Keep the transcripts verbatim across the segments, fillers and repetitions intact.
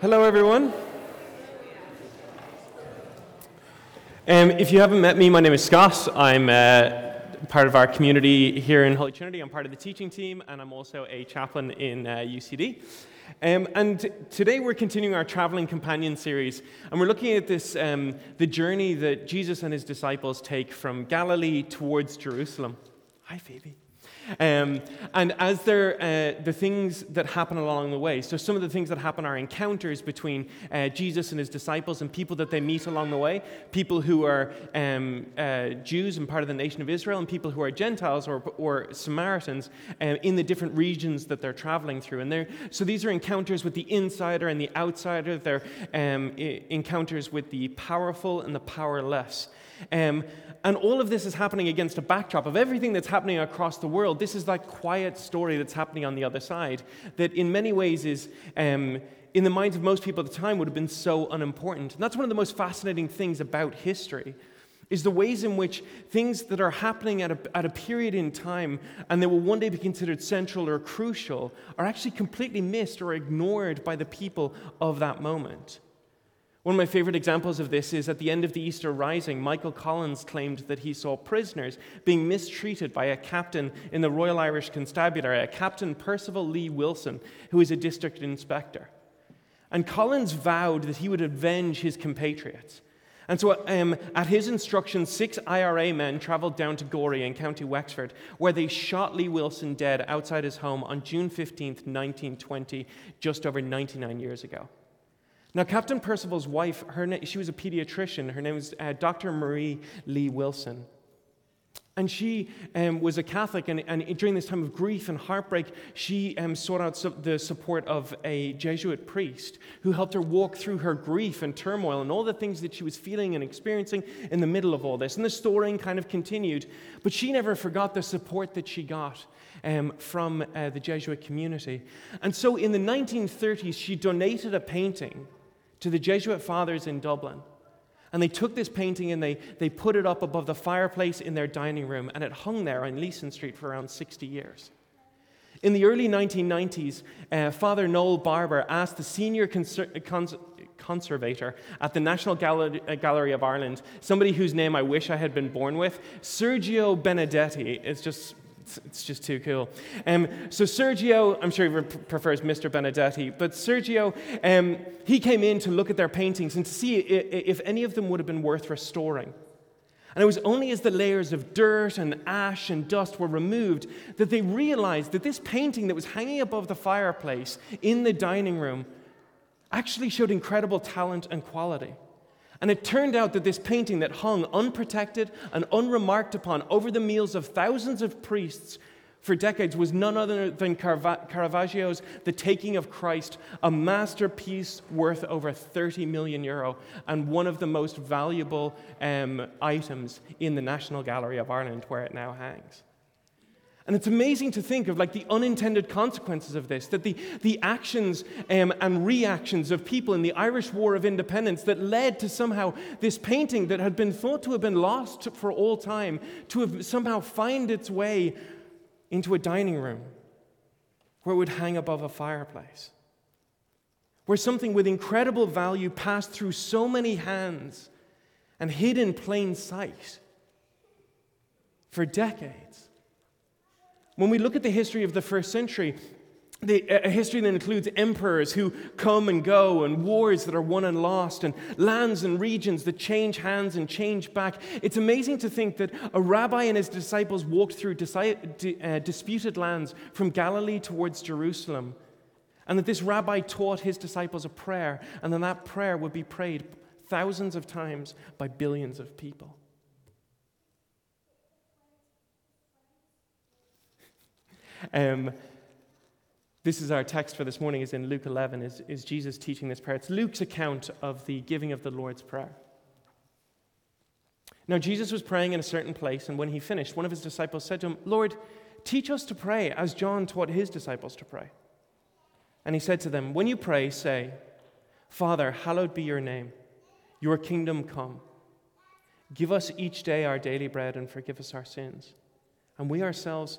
Hello, everyone. Um, if you haven't met me, my name is Scott. I'm uh, part of our community here in Holy Trinity. I'm part of the teaching team, and I'm also a chaplain in uh, U C D. Um, and t- today we're continuing our Traveling Companion series, and we're looking at this um, the journey that Jesus and his disciples take from Galilee towards Jerusalem. Hi, Phoebe. Um, and as there, uh, the things that happen along the way, so some of the things that happen are encounters between uh, Jesus and his disciples and people that they meet along the way, people who are um, uh, Jews and part of the nation of Israel, and people who are Gentiles or, or Samaritans um, in the different regions that they're traveling through. And so these are encounters with the insider and the outsider. They're um, I- encounters with the powerful and the powerless. Um, and all of this is happening against a backdrop of everything that's happening across the world. This is that quiet story that's happening on the other side that in many ways is, um, in the minds of most people at the time, would have been so unimportant. And that's one of the most fascinating things about history, is the ways in which things that are happening at a, at a period in time and that will one day be considered central or crucial are actually completely missed or ignored by the people of that moment. One of my favorite examples of this is at the end of the Easter Rising, Michael Collins claimed that he saw prisoners being mistreated by a captain in the Royal Irish Constabulary, Captain Percival Lee Wilson, who is a district inspector. And Collins vowed that he would avenge his compatriots. And so um, at his instruction, six I R A men traveled down to Gorey in County Wexford, where they shot Lee Wilson dead outside his home on June fifteenth, nineteen twenty, just over ninety-nine years ago. Now, Captain Percival's wife, her na- she was a pediatrician. Her name was uh, Doctor Marie Lee Wilson. And she um, was a Catholic, and, and during this time of grief and heartbreak, she um, sought out su- the support of a Jesuit priest who helped her walk through her grief and turmoil and all the things that she was feeling and experiencing in the middle of all this. And the story kind of continued, but she never forgot the support that she got um, from uh, the Jesuit community. And so in the nineteen thirties, she donated a painting to the Jesuit fathers in Dublin. And they took this painting and they, they put it up above the fireplace in their dining room, and it hung there on Leeson Street for around sixty years. In the early nineteen nineties, uh, Father Noel Barber asked the senior conser- cons- conservator at the National Galler- Gallery of Ireland, somebody whose name I wish I had been born with, Sergio Benedetti. It's just... It's just too cool. Um, so Sergio, I'm sure he prefers Mister Benedetti, but Sergio, um, he came in to look at their paintings and to see if any of them would have been worth restoring. And it was only as the layers of dirt and ash and dust were removed that they realized that this painting that was hanging above the fireplace in the dining room actually showed incredible talent and quality. And it turned out that this painting that hung unprotected and unremarked upon over the meals of thousands of priests for decades was none other than Caravaggio's The Taking of Christ, a masterpiece worth over thirty million euro and one of the most valuable um, items in the National Gallery of Ireland, where it now hangs. And it's amazing to think of like the unintended consequences of this, that the, the actions um, and reactions of people in the Irish War of Independence that led to somehow this painting that had been thought to have been lost for all time to have somehow find its way into a dining room where it would hang above a fireplace, where something with incredible value passed through so many hands and hid in plain sight for decades. When we look at the history of the first century, the, a history that includes emperors who come and go and wars that are won and lost and lands and regions that change hands and change back, it's amazing to think that a rabbi and his disciples walked through deci- uh, disputed lands from Galilee towards Jerusalem, and that this rabbi taught his disciples a prayer, and then that prayer would be prayed thousands of times by billions of people. Um, this is our text for this morning, is in Luke eleven, is, is Jesus teaching this prayer. It's Luke's account of the giving of the Lord's Prayer. Now, Jesus was praying in a certain place, and when he finished, one of his disciples said to him, "Lord, teach us to pray, as John taught his disciples to pray." And he said to them, "When you pray, say, 'Father, hallowed be your name, your kingdom come. Give us each day our daily bread, and forgive us our sins. And we ourselves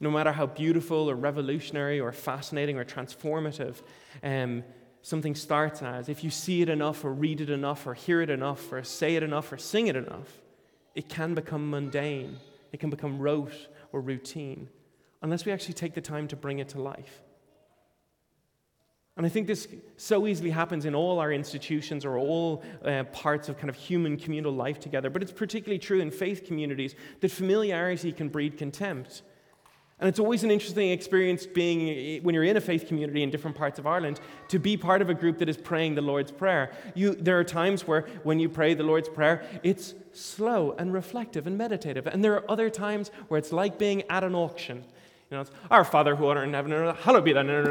No matter how beautiful or revolutionary or fascinating or transformative um, something starts as, if you see it enough or read it enough or hear it enough or say it enough or sing it enough, it can become mundane. It can become rote or routine unless we actually take the time to bring it to life. And I think this so easily happens in all our institutions or all uh, parts of kind of human communal life together, but it's particularly true in faith communities that familiarity can breed contempt. And it's always an interesting experience being, when you're in a faith community in different parts of Ireland, to be part of a group that is praying the Lord's Prayer. You, there are times where when you pray the Lord's Prayer, it's slow and reflective and meditative. And there are other times where it's like being at an auction. You know, it's, our Father who art in heaven, hallowed be thy name,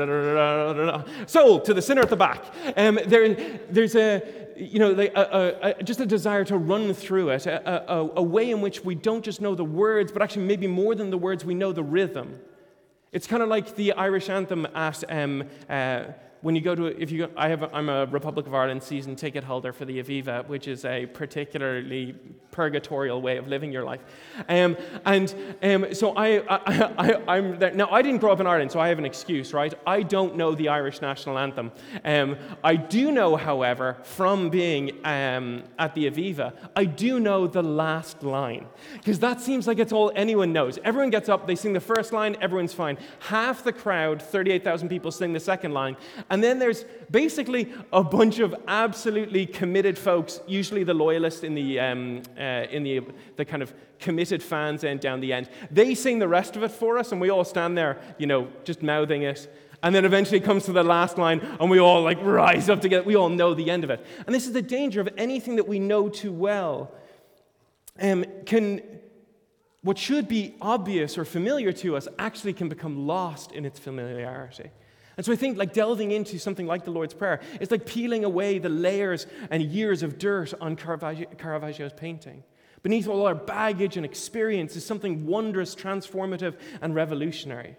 soul to the sinner at the back. Um, there, there's a, you know, a, a, a, just a desire to run through it, a, a, a way in which we don't just know the words, but actually maybe more than the words, we know the rhythm. It's kind of like the Irish anthem at um, uh, when you go to if you go, I have a, I'm a Republic of Ireland season ticket holder for the Aviva, which is a particularly purgatorial way of living your life, um, and um, so I, I, I I'm there. Now I didn't grow up in Ireland, so I have an excuse, right? I don't know the Irish national anthem. Um, I do know, however, from being um, at the Aviva, I do know the last line because that seems like it's all anyone knows. Everyone gets up, they sing the first line, everyone's fine. Half the crowd, thirty-eight thousand people, sing the second line. And then there's basically a bunch of absolutely committed folks, usually the loyalists in the um, uh, in the the kind of committed fans end down the end. They sing the rest of it for us, and we all stand there, you know, just mouthing it. And then eventually it comes to the last line, and we all like rise up together. We all know the end of it. And this is the danger of anything that we know too well. Um, can What should be obvious or familiar to us actually can become lost in its familiarity. And so I think like delving into something like the Lord's Prayer is like peeling away the layers and years of dirt on Caravaggio, Caravaggio's painting. Beneath all our baggage and experience is something wondrous, transformative, and revolutionary.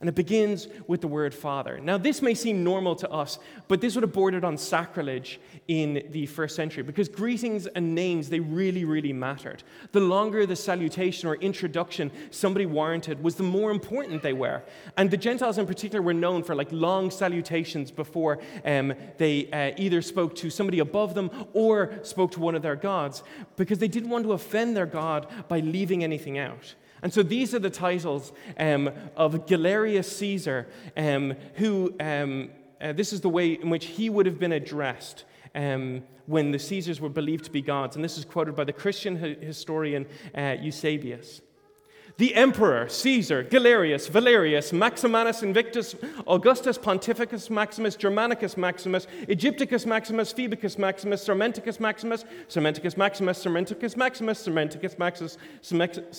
And it begins with the word Father. Now, this may seem normal to us, but this would have bordered on sacrilege in the first century because greetings and names, they really, really mattered. The longer the salutation or introduction somebody warranted was, the more important they were. And the Gentiles in particular were known for like long salutations before um, they uh, either spoke to somebody above them or spoke to one of their gods because they didn't want to offend their god by leaving anything out. And so these are the titles um, of Galerius Caesar, um, who, um, uh, this is the way in which he would have been addressed um, when the Caesars were believed to be gods. And this is quoted by the Christian hi- historian uh, Eusebius. The emperor, Caesar, Galerius, Valerius, Maximanus, Invictus, Augustus, Pontificus, Maximus, Germanicus, Maximus, Egypticus, Maximus, Phoebicus, Maximus, Sermenticus, Maximus, Sermenticus, Maximus, Sermenticus, Maximus, Sermenticus, Maximus,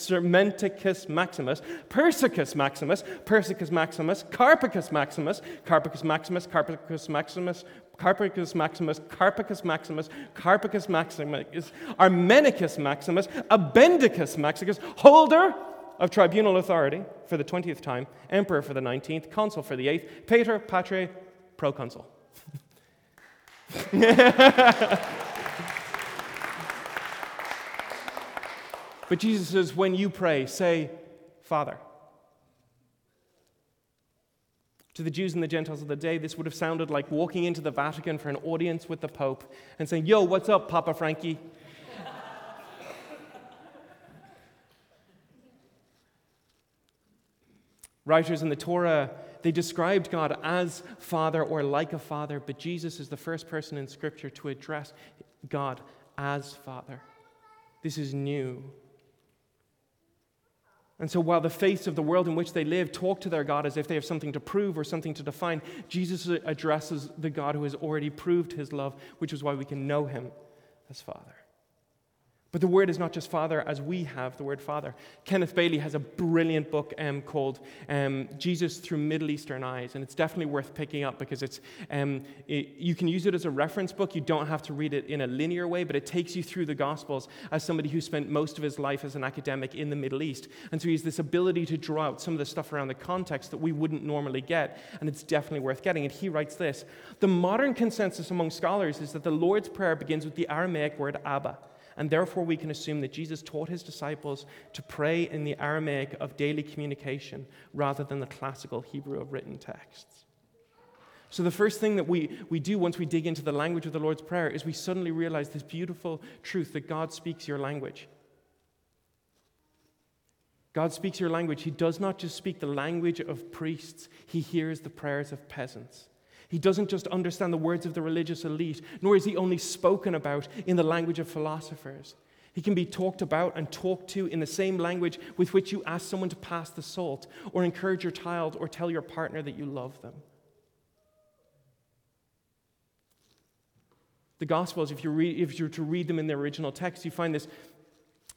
Sermenticus, Maximus, Persicus, Maximus, Persicus, Maximus, Carpicus, Maximus, Carpicus, Maximus, Carpicus, Maximus, Carpicus Maximus, Carpicus Maximus, Carpicus Maximus, Armenicus Maximus, Abendicus Maximus, holder of tribunal authority for the twentieth time, emperor for the nineteenth, consul for the eighth, pater, patrae, proconsul. But Jesus says, when you pray, say, Father. To the Jews and the Gentiles of the day, this would have sounded like walking into the Vatican for an audience with the Pope and saying, yo, what's up, Papa Frankie? Writers in the Torah They described God as Father or like a father, but Jesus is the first person in Scripture to address God as Father. This is new. And so while the face of the world in which they live talk to their God as if they have something to prove or something to define, Jesus addresses the God who has already proved his love, which is why we can know him as Father. But the word is not just Father as we have the word Father. Kenneth Bailey has a brilliant book um, called um, Jesus Through Middle Eastern Eyes, and it's definitely worth picking up because it's um, it, you can use it as a reference book. You don't have to read it in a linear way, but it takes you through the Gospels as somebody who spent most of his life as an academic in the Middle East. And so he has this ability to draw out some of the stuff around the context that we wouldn't normally get, and it's definitely worth getting. And he writes this: the modern consensus among scholars is that the Lord's Prayer begins with the Aramaic word Abba, and therefore we can assume that Jesus taught his disciples to pray in the Aramaic of daily communication rather than the classical Hebrew of written texts. So the first thing that we, we do once we dig into the language of the Lord's Prayer is we suddenly realize this beautiful truth that God speaks your language. God speaks your language. He does not just speak the language of priests. He hears the prayers of peasants. He doesn't just understand the words of the religious elite, nor is he only spoken about in the language of philosophers. He can be talked about and talked to in the same language with which you ask someone to pass the salt, or encourage your child, or tell your partner that you love them. The Gospels, if you read, if you're to read them in their original text, you find this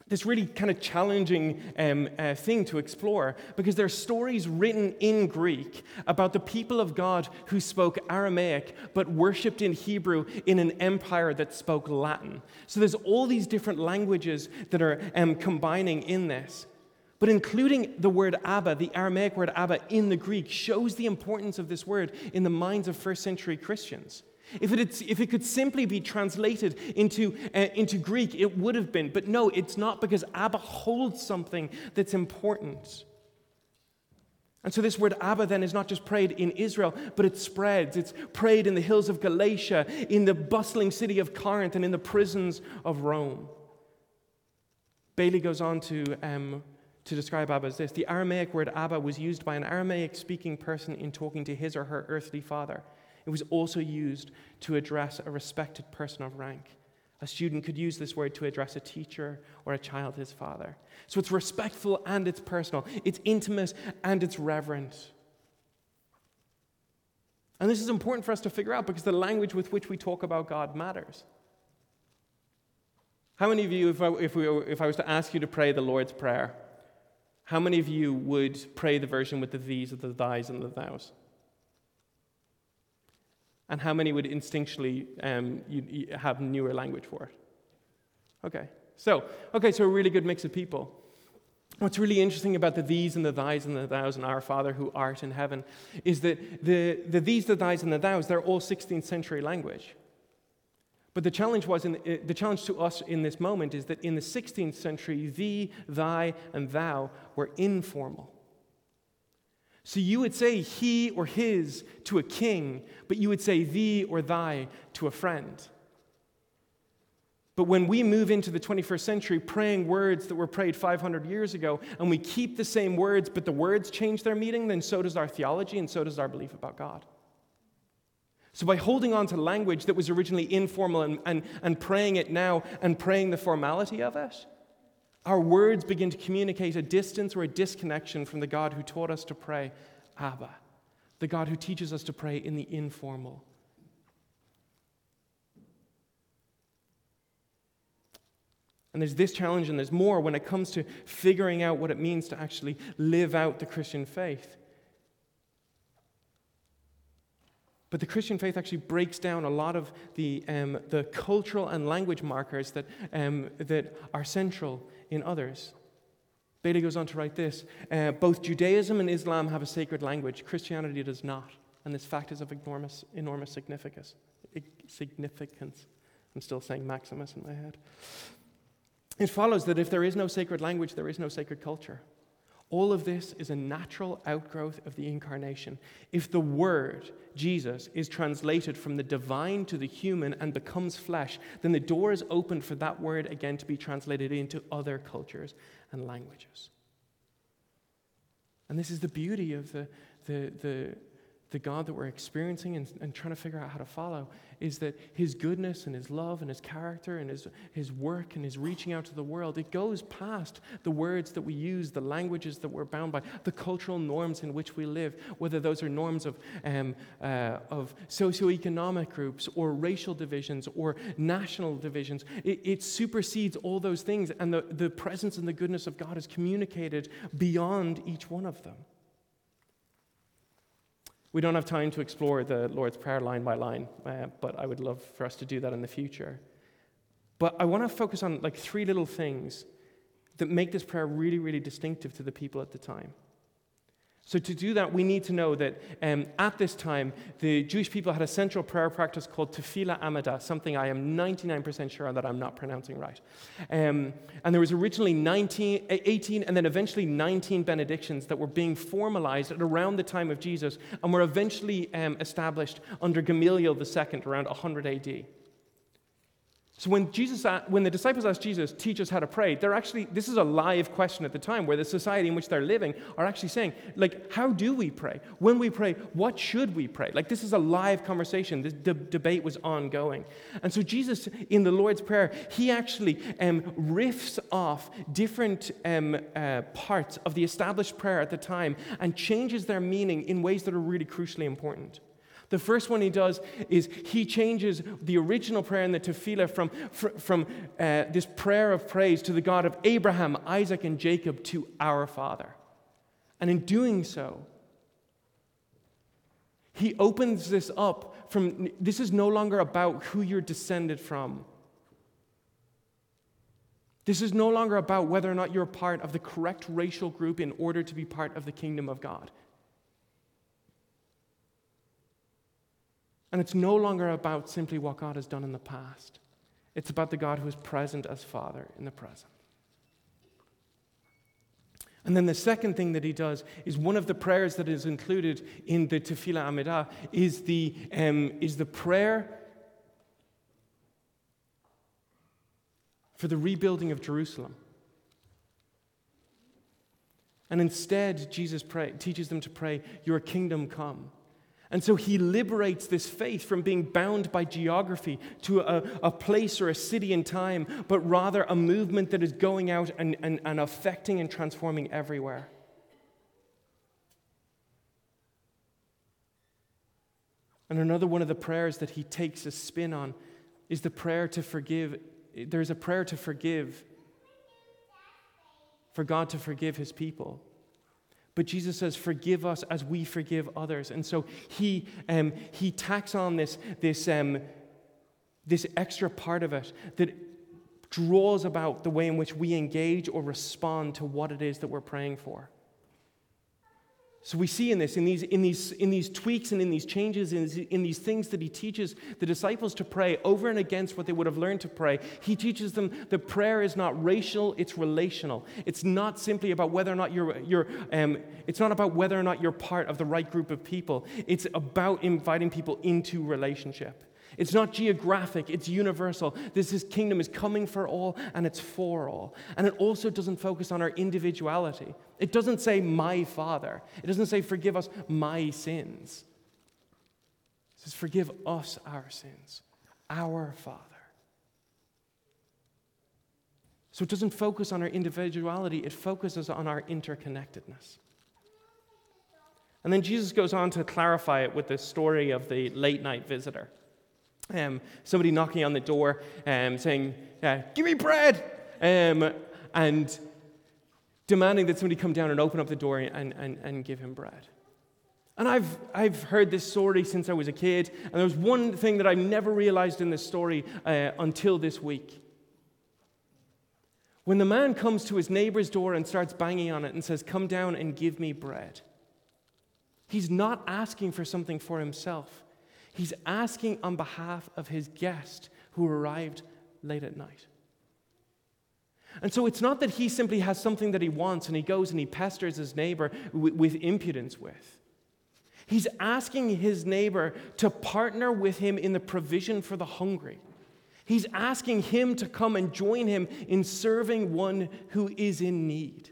This really kind of challenging um, uh, thing to explore, because there are stories written in Greek about the people of God who spoke Aramaic but worshipped in Hebrew in an empire that spoke Latin. So there's all these different languages that are um, combining in this. But including the word Abba, the Aramaic word Abba, in the Greek shows the importance of this word in the minds of first century Christians. If it, had, if it could simply be translated into, uh, into Greek, it would have been. But no, it's not, because Abba holds something that's important. And so this word Abba then is not just prayed in Israel, but it spreads. It's prayed in the hills of Galatia, in the bustling city of Corinth, and in the prisons of Rome. Bailey goes on to, um, to describe Abba as this: the Aramaic word Abba was used by an Aramaic-speaking person in talking to his or her earthly father. It was also used to address a respected person of rank. A student could use this word to address a teacher or a child his father. So it's respectful and it's personal. It's intimate and it's reverent. And this is important for us to figure out, because the language with which we talk about God matters. How many of you, if I, if we, if I was to ask you to pray the Lord's Prayer, how many of you would pray the version with the these, the thys, and the thous? And how many would instinctually um, you, you have newer language for it? Okay, so okay, so a really good mix of people. What's really interesting about the these and the thys and the thous and our Father who art in heaven is that the, the these, the thys, and the thous, they're all sixteenth century language. But the challenge was in, the challenge to us in this moment is that in the sixteenth century, thee, thy, and thou were informal. So you would say he or his to a king, but you would say thee or thy to a friend. But when we move into the twenty-first century, praying words that were prayed five hundred years ago, and we keep the same words, but the words change their meaning, then so does our theology and so does our belief about God. So by holding on to language that was originally informal and, and, and praying it now and praying the formality of it, our words begin to communicate a distance or a disconnection from the God who taught us to pray Abba, the God who teaches us to pray in the informal. And there's this challenge, and there's more when it comes to figuring out what it means to actually live out the Christian faith. But the Christian faith actually breaks down a lot of the um, the cultural and language markers that um, that are central in others. Bailey goes on to write this: uh, both Judaism and Islam have a sacred language. Christianity does not, and this fact is of enormous enormous significance. Significance. I'm still saying Maximus in my head. It follows that if there is no sacred language, there is no sacred culture. All of this is a natural outgrowth of the incarnation. If the word, Jesus, is translated from the divine to the human and becomes flesh, then the door is opened for that word again to be translated into other cultures and languages. And this is the beauty of the, the the the God that we're experiencing and, and trying to figure out how to follow is that his goodness and his love and his character and his, his work and his reaching out to the world, it goes past the words that we use, the languages that we're bound by, the cultural norms in which we live, whether those are norms of, um, uh, of socioeconomic groups or racial divisions or national divisions. It, it supersedes all those things, and the, the presence and the goodness of God is communicated beyond each one of them. We don't have time to explore the Lord's Prayer line by line, uh, but I would love for us to do that in the future. But I want to focus on like three little things that make this prayer really, really distinctive to the people at the time. So to do that, we need to know that um, at this time, the Jewish people had a central prayer practice called Tefillah Amidah, something I am ninety-nine percent sure that I'm not pronouncing right. Um, and there was originally nineteen, eighteen and then eventually nineteen benedictions that were being formalized at around the time of Jesus and were eventually um, established under Gamaliel the Second around one hundred A D. So when Jesus, when the disciples asked Jesus, teach us how to pray, they're actually, this is a live question at the time where the society in which they're living are actually saying, like, how do we pray? When we pray, what should we pray? Like, this is a live conversation. This de- debate was ongoing. And so Jesus, in the Lord's Prayer, he actually um, riffs off different um, uh, parts of the established prayer at the time and changes their meaning in ways that are really crucially important. The first one he does is he changes the original prayer in the Tefillah from, from uh, this prayer of praise to the God of Abraham, Isaac, and Jacob to our Father. And in doing so, he opens this up from, this is no longer about who you're descended from. This is no longer about whether or not you're part of the correct racial group in order to be part of the kingdom of God. And it's no longer about simply what God has done in the past. It's about the God who is present as Father in the present. And then the second thing that he does is one of the prayers that is included in the Tefillah Amidah is the, um, is the prayer for the rebuilding of Jerusalem. And instead, Jesus pray, teaches them to pray, "Your kingdom come." And so he liberates this faith from being bound by geography to a, a place or a city in time, but rather a movement that is going out and, and, and affecting and transforming everywhere. And another one of the prayers that he takes a spin on is the prayer to forgive. There's a prayer to forgive, for God to forgive his people. But Jesus says, forgive us as we forgive others. And so he um, he tacks on this, this, um, this extra part of it that draws about the way in which we engage or respond to what it is that we're praying for. So we see in this, in these, in these, in these tweaks and in these changes, in these, in these things that he teaches the disciples to pray over and against what they would have learned to pray, he teaches them that prayer is not racial; it's relational. It's not simply about whether or not you're, you're um, it's not about whether or not you're part of the right group of people. It's about inviting people into relationship. It's not geographic, it's universal. This is kingdom is coming for all, and it's for all. And it also doesn't focus on our individuality. It doesn't say, my Father. It doesn't say, forgive us my sins. It says, forgive us our sins, our Father. So it doesn't focus on our individuality, it focuses on our interconnectedness. And then Jesus goes on to clarify it with the story of the late-night visitor. Um, somebody knocking on the door, um, saying, uh, give me bread, um, and demanding that somebody come down and open up the door and, and, and give him bread. And I've I've heard this story since I was a kid, and there was one thing that I never realized in this story uh, until this week. When the man comes to his neighbor's door and starts banging on it and says, come down and give me bread, he's not asking for something for himself. He's asking on behalf of his guest who arrived late at night. And so it's not that he simply has something that he wants and he goes and he pesters his neighbor w- with impudence with. He's asking his neighbor to partner with him in the provision for the hungry. He's asking him to come and join him in serving one who is in need.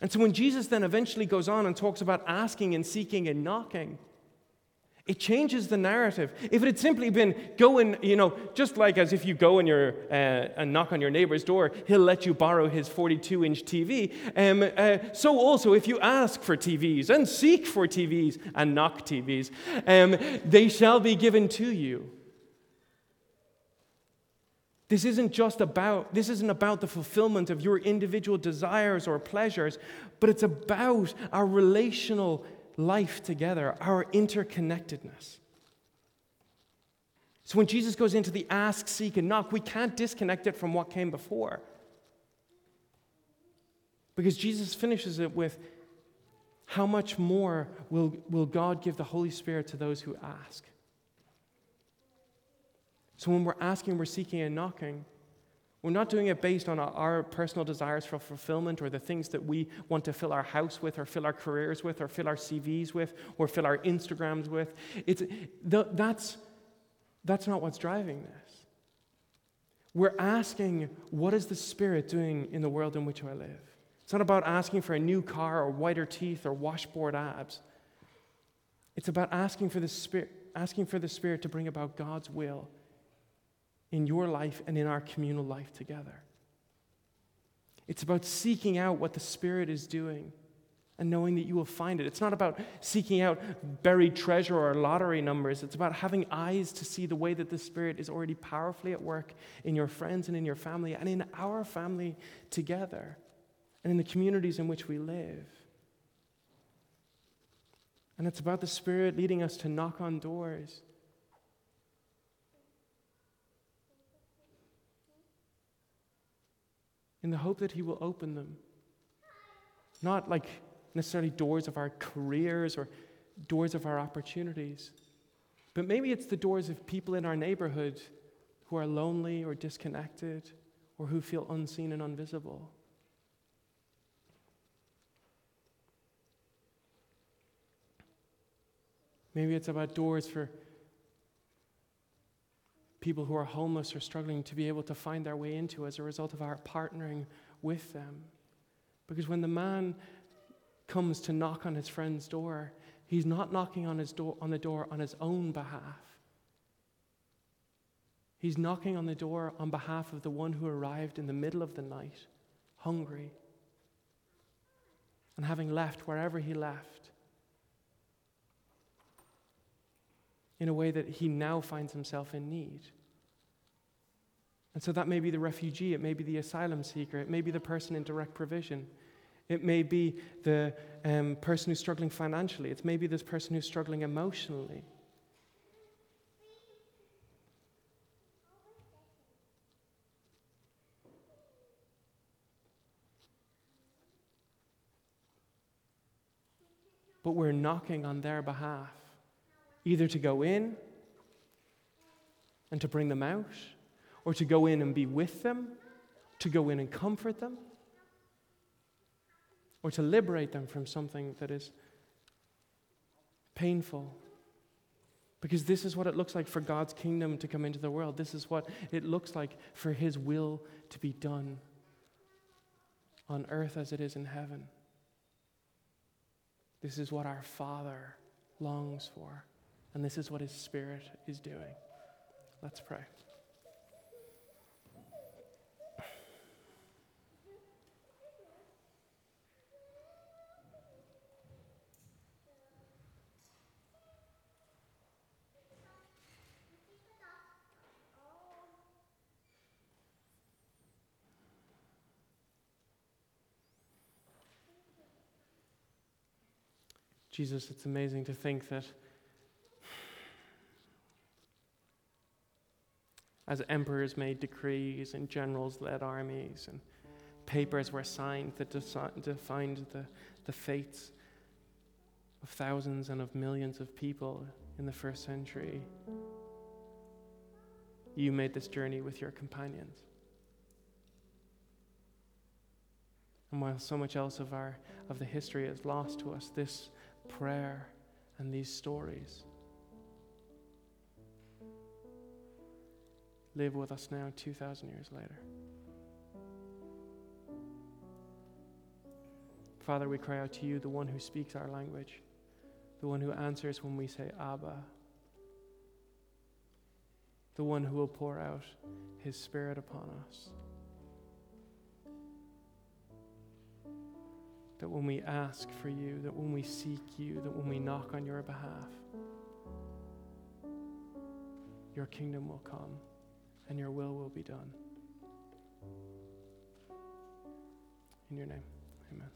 And so when Jesus then eventually goes on and talks about asking and seeking and knocking, it changes the narrative. If it had simply been go and, you know, just like as if you go and, you're, uh, and knock on your neighbor's door, he'll let you borrow his forty-two inch T V. Um, uh, so also, if you ask for T Vs and seek for T Vs and knock T Vs, um, they shall be given to you. This isn't just about, this isn't about the fulfillment of your individual desires or pleasures, but it's about our relational life together, our interconnectedness. So when Jesus goes into the ask, seek, and knock, we can't disconnect it from what came before. Because Jesus finishes it with, how much more will, will God give the Holy Spirit to those who ask? So when we're asking, we're seeking, and knocking, we're not doing it based on our personal desires for fulfillment or the things that we want to fill our house with or fill our careers with or fill our C Vs with or fill our Instagrams with. It's, that's, that's not what's driving this. We're asking, what is the Spirit doing in the world in which I live? It's not about asking for a new car or whiter teeth or washboard abs. It's about asking for the Spirit, asking for the Spirit to bring about God's will in your life and in our communal life together. It's about seeking out what the Spirit is doing and knowing that you will find it. It's not about seeking out buried treasure or lottery numbers. It's about having eyes to see the way that the Spirit is already powerfully at work in your friends and in your family and in our family together and in the communities in which we live. And it's about the Spirit leading us to knock on doors. In the hope that he will open them. Not like necessarily doors of our careers or doors of our opportunities, but maybe it's the doors of people in our neighborhood who are lonely or disconnected or who feel unseen and invisible. Maybe it's about doors for people who are homeless or struggling to be able to find their way into as a result of our partnering with them. Because when the man comes to knock on his friend's door, he's not knocking on his door on the door on his own behalf. He's knocking on the door on behalf of the one who arrived in the middle of the night, hungry, and having left wherever he left, in a way that he now finds himself in need. And so that may be the refugee, it may be the asylum seeker, it may be the person in direct provision, it may be the um, person who's struggling financially, it may be this person who's struggling emotionally. But we're knocking on their behalf, either to go in and to bring them out, or to go in and be with them, to go in and comfort them, or to liberate them from something that is painful. Because this is what it looks like for God's kingdom to come into the world. This is what it looks like for his will to be done on earth as it is in heaven. This is what our Father longs for. And this is what his Spirit is doing. Let's pray. Jesus, it's amazing to think that as emperors made decrees and generals led armies and papers were signed that deci- defined the, the fates of thousands and of millions of people in the first century, you made this journey with your companions. And while so much else of our of the history is lost to us, this prayer and these stories live with us now two thousand years later. Father, we cry out to you, the one who speaks our language, the one who answers when we say Abba, the one who will pour out his Spirit upon us. That when we ask for you, that when we seek you, that when we knock on your behalf, your kingdom will come and your will will be done. In your name, amen.